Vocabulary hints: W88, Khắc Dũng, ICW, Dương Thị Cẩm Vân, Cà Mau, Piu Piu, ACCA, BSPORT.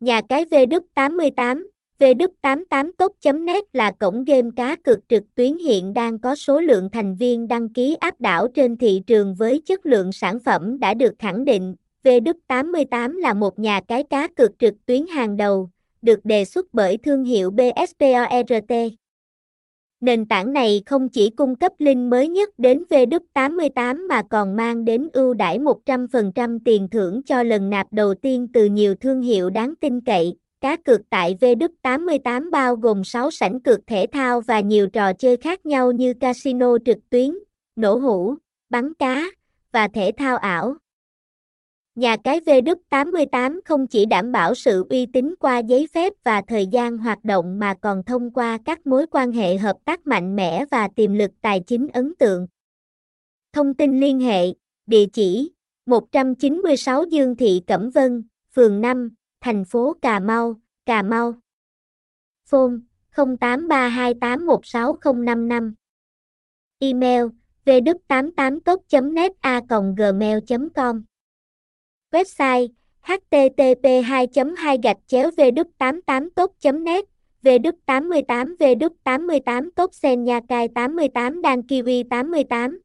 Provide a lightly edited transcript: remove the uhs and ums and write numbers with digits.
Nhà cái W88, W88top.net là cổng game cá cược trực tuyến hiện đang có số lượng thành viên đăng ký áp đảo trên thị trường với chất lượng sản phẩm đã được khẳng định. W88 là một nhà cái cá cược trực tuyến hàng đầu, được đề xuất bởi thương hiệu BSPORT. Nền tảng này không chỉ cung cấp link mới nhất đến W88 mà còn mang đến ưu đãi 100% tiền thưởng cho lần nạp đầu tiên từ nhiều thương hiệu đáng tin cậy. Cá cược tại W88 bao gồm 6 sảnh cược thể thao và nhiều trò chơi khác nhau như casino trực tuyến, nổ hũ, bắn cá và thể thao ảo. Nhà cái W88 không chỉ đảm bảo sự uy tín qua giấy phép và thời gian hoạt động mà còn thông qua các mối quan hệ hợp tác mạnh mẽ và tiềm lực tài chính ấn tượng. Thông tin liên hệ, địa chỉ 196 Dương Thị Cẩm Vân, phường 5, thành phố Cà Mau, Cà Mau. Phone 0832816055. Email w88top.net@gmail.com. Website http://v88top.net. W88 top sen nhà cái 88 đăng kiwi 88.